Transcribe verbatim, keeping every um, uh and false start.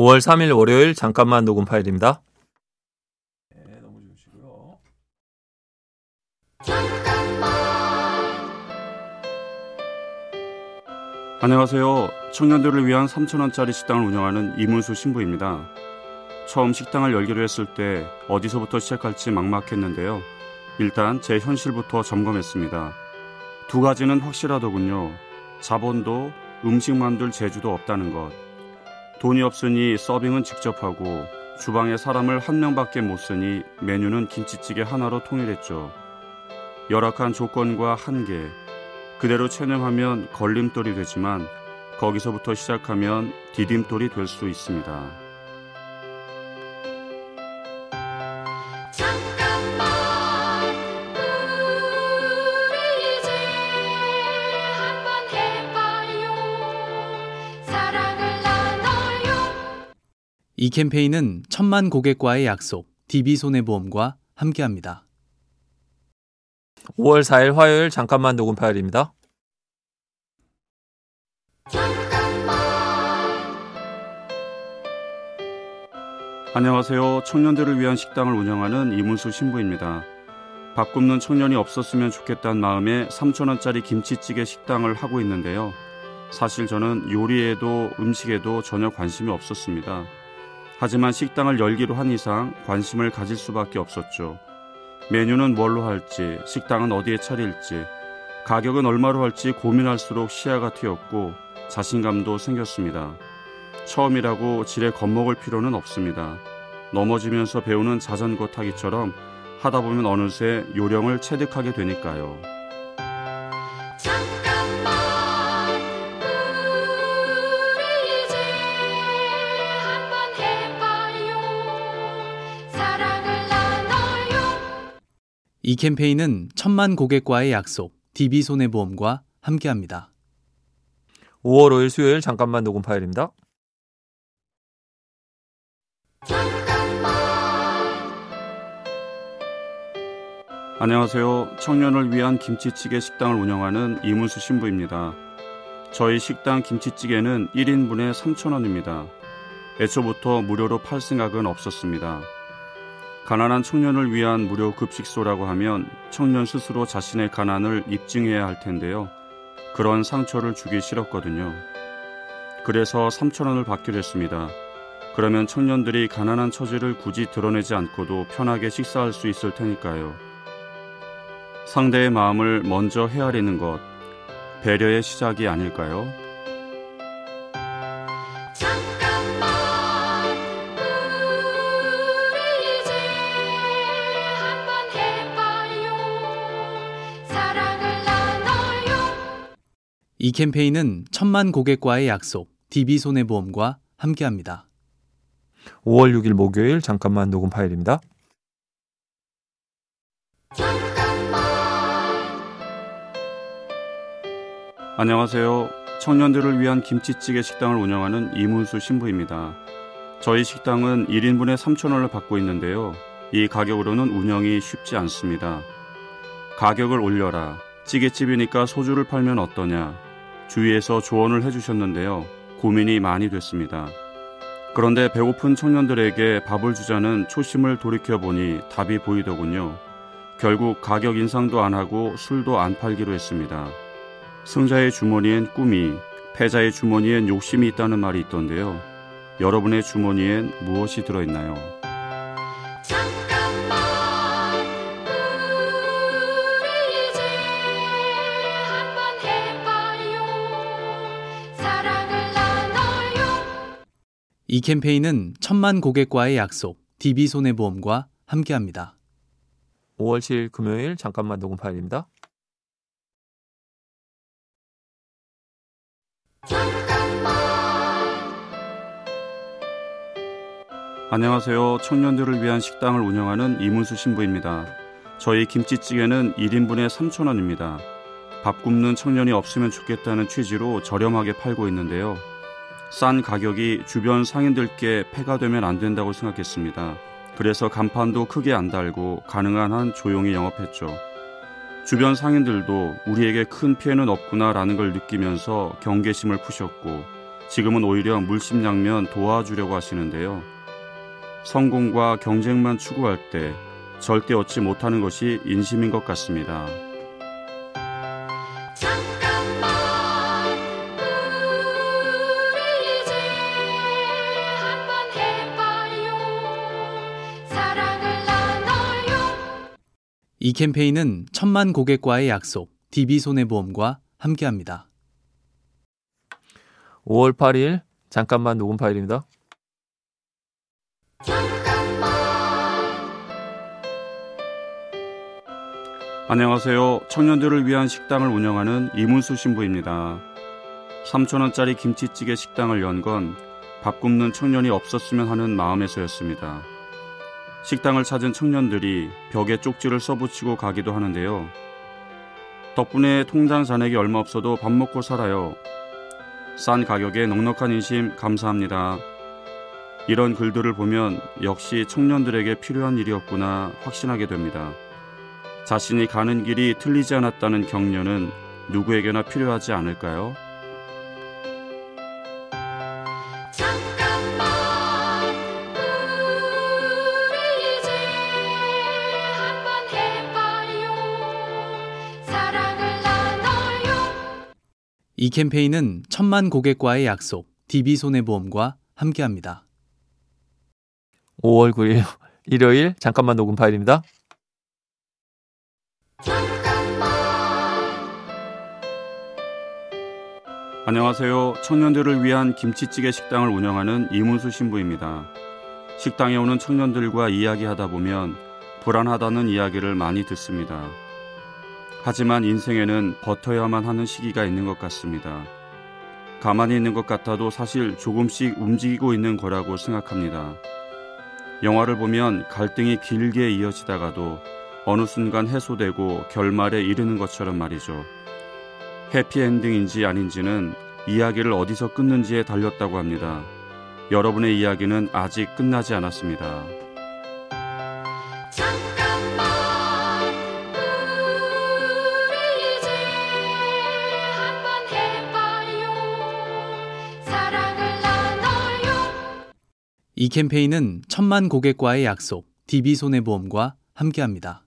오월 삼일 월요일 잠깐만 녹음 파일입니다. 네, 너무 좋으시고요. 잠깐만. 안녕하세요. 청년들을 위한 삼천 원짜리 식당을 운영하는 이문수 신부입니다. 처음 식당을 열기로 했을 때 어디서부터 시작할지 막막했는데요. 일단 제 현실부터 점검했습니다. 두 가지는 확실하더군요. 자본도 음식 만들 재주도 없다는 것. 돈이 없으니 서빙은 직접 하고 주방에 사람을 한 명밖에 못 쓰니 메뉴는 김치찌개 하나로 통일했죠. 열악한 조건과 한계. 그대로 체념하면 걸림돌이 되지만 거기서부터 시작하면 디딤돌이 될 수 있습니다. 이 캠페인은 천만 고객과의 약속, 디비손해보험과 함께합니다. 오월 사일 화요일 잠깐만 녹음 파일입니다. 잠깐만. 안녕하세요. 청년들을 위한 식당을 운영하는 이문수 신부입니다. 밥 굶는 청년이 없었으면 좋겠다는 마음에 삼천 원짜리 김치찌개 식당을 하고 있는데요. 사실 저는 요리에도 음식에도 전혀 관심이 없었습니다. 하지만 식당을 열기로 한 이상 관심을 가질 수밖에 없었죠. 메뉴는 뭘로 할지, 식당은 어디에 차릴지, 가격은 얼마로 할지 고민할수록 시야가 트였고 자신감도 생겼습니다. 처음이라고 지레 겁먹을 필요는 없습니다. 넘어지면서 배우는 자전거 타기처럼 하다 보면 어느새 요령을 체득하게 되니까요. 이 캠페인은 천만 고객과의 약속, 디비손해보험과 함께합니다. 오월 오일 수요일 잠깐만 녹음 파일입니다. 잠깐만. 안녕하세요. 청년을 위한 김치찌개 식당을 운영하는 이문수 신부입니다. 저희 식당 김치찌개는 일 인분에 삼천 원입니다. 애초부터 무료로 팔 생각은 없었습니다. 가난한 청년을 위한 무료 급식소라고 하면 청년 스스로 자신의 가난을 입증해야 할 텐데요. 그런 상처를 주기 싫었거든요. 그래서 삼천 원을 받기로 했습니다. 그러면 청년들이 가난한 처지를 굳이 드러내지 않고도 편하게 식사할 수 있을 테니까요. 상대의 마음을 먼저 헤아리는 것, 배려의 시작이 아닐까요? 이 캠페인은 천만 고객과의 약속, 디비손해보험과 함께합니다. 오월 육일 목요일 잠깐만 녹음 파일입니다. 잠깐만. 안녕하세요. 청년들을 위한 김치찌개 식당을 운영하는 이문수 신부입니다. 저희 식당은 일 인분에 삼천 원을 받고 있는데요. 이 가격으로는 운영이 쉽지 않습니다. 가격을 올려라. 찌개집이니까 소주를 팔면 어떠냐. 주위에서 조언을 해주셨는데요. 고민이 많이 됐습니다. 그런데 배고픈 청년들에게 밥을 주자는 초심을 돌이켜보니 답이 보이더군요. 결국 가격 인상도 안 하고 술도 안 팔기로 했습니다. 승자의 주머니엔 꿈이, 패자의 주머니엔 욕심이 있다는 말이 있던데요. 여러분의 주머니엔 무엇이 들어있나요? 이 캠페인은 천만 고객과의 약속, 디비손해보험과 함께합니다. 오월 칠일 금요일 잠깐만 녹음 파일입니다. 잠깐만. 안녕하세요. 청년들을 위한 식당을 운영하는 이문수 신부입니다. 저희 김치찌개는 일 인분에 삼천 원입니다. 밥 굶는 청년이 없으면 좋겠다는 취지로 저렴하게 팔고 있는데요. 싼 가격이 주변 상인들께 폐가 되면 안 된다고 생각했습니다. 그래서 간판도 크게 안 달고 가능한 한 조용히 영업했죠. 주변 상인들도 우리에게 큰 피해는 없구나라는 걸 느끼면서 경계심을 푸셨고 지금은 오히려 물심양면 도와주려고 하시는데요. 성공과 경쟁만 추구할 때 절대 얻지 못하는 것이 인심인 것 같습니다. 잠깐만 우리 이제 한번 해봐요. 사랑을 나눠요. 이 캠페인은 천만 고객과의 약속 디비손해보험과 함께합니다. 오월 팔일 잠깐만 녹음 파일입니다. 안녕하세요. 청년들을 위한 식당을 운영하는 이문수 신부입니다. 삼천 원짜리 김치찌개 식당을 연 건 밥 굶는 청년이 없었으면 하는 마음에서였습니다. 식당을 찾은 청년들이 벽에 쪽지를 써붙이고 가기도 하는데요. 덕분에 통장 잔액이 얼마 없어도 밥 먹고 살아요. 싼 가격에 넉넉한 인심 감사합니다. 이런 글들을 보면 역시 청년들에게 필요한 일이었구나 확신하게 됩니다. 자신이 가는 길이 틀리지 않았다는 격려는 누구에게나 필요하지 않을까요? 잠깐만 우리 이제 한번 해봐요. 사랑을 나눠요. 이 캠페인은 천만 고객과의 약속 디비손해보험과 함께합니다. 오월 구일 일요일 잠깐만 녹음 파일입니다. 안녕하세요. 청년들을 위한 김치찌개 식당을 운영하는 이문수 신부입니다. 식당에 오는 청년들과 이야기하다 보면 불안하다는 이야기를 많이 듣습니다. 하지만 인생에는 버텨야만 하는 시기가 있는 것 같습니다. 가만히 있는 것 같아도 사실 조금씩 움직이고 있는 거라고 생각합니다. 영화를 보면 갈등이 길게 이어지다가도 어느 순간 해소되고 결말에 이르는 것처럼 말이죠. 해피엔딩인지 아닌지는 이야기를 어디서 끊는지에 달렸다고 합니다. 여러분의 이야기는 아직 끝나지 않았습니다. 잠깐만 우리 이제 한번 해봐요. 사랑을 나눠요. 이 캠페인은 천만 고객과의 약속 디비손해보험과 함께합니다.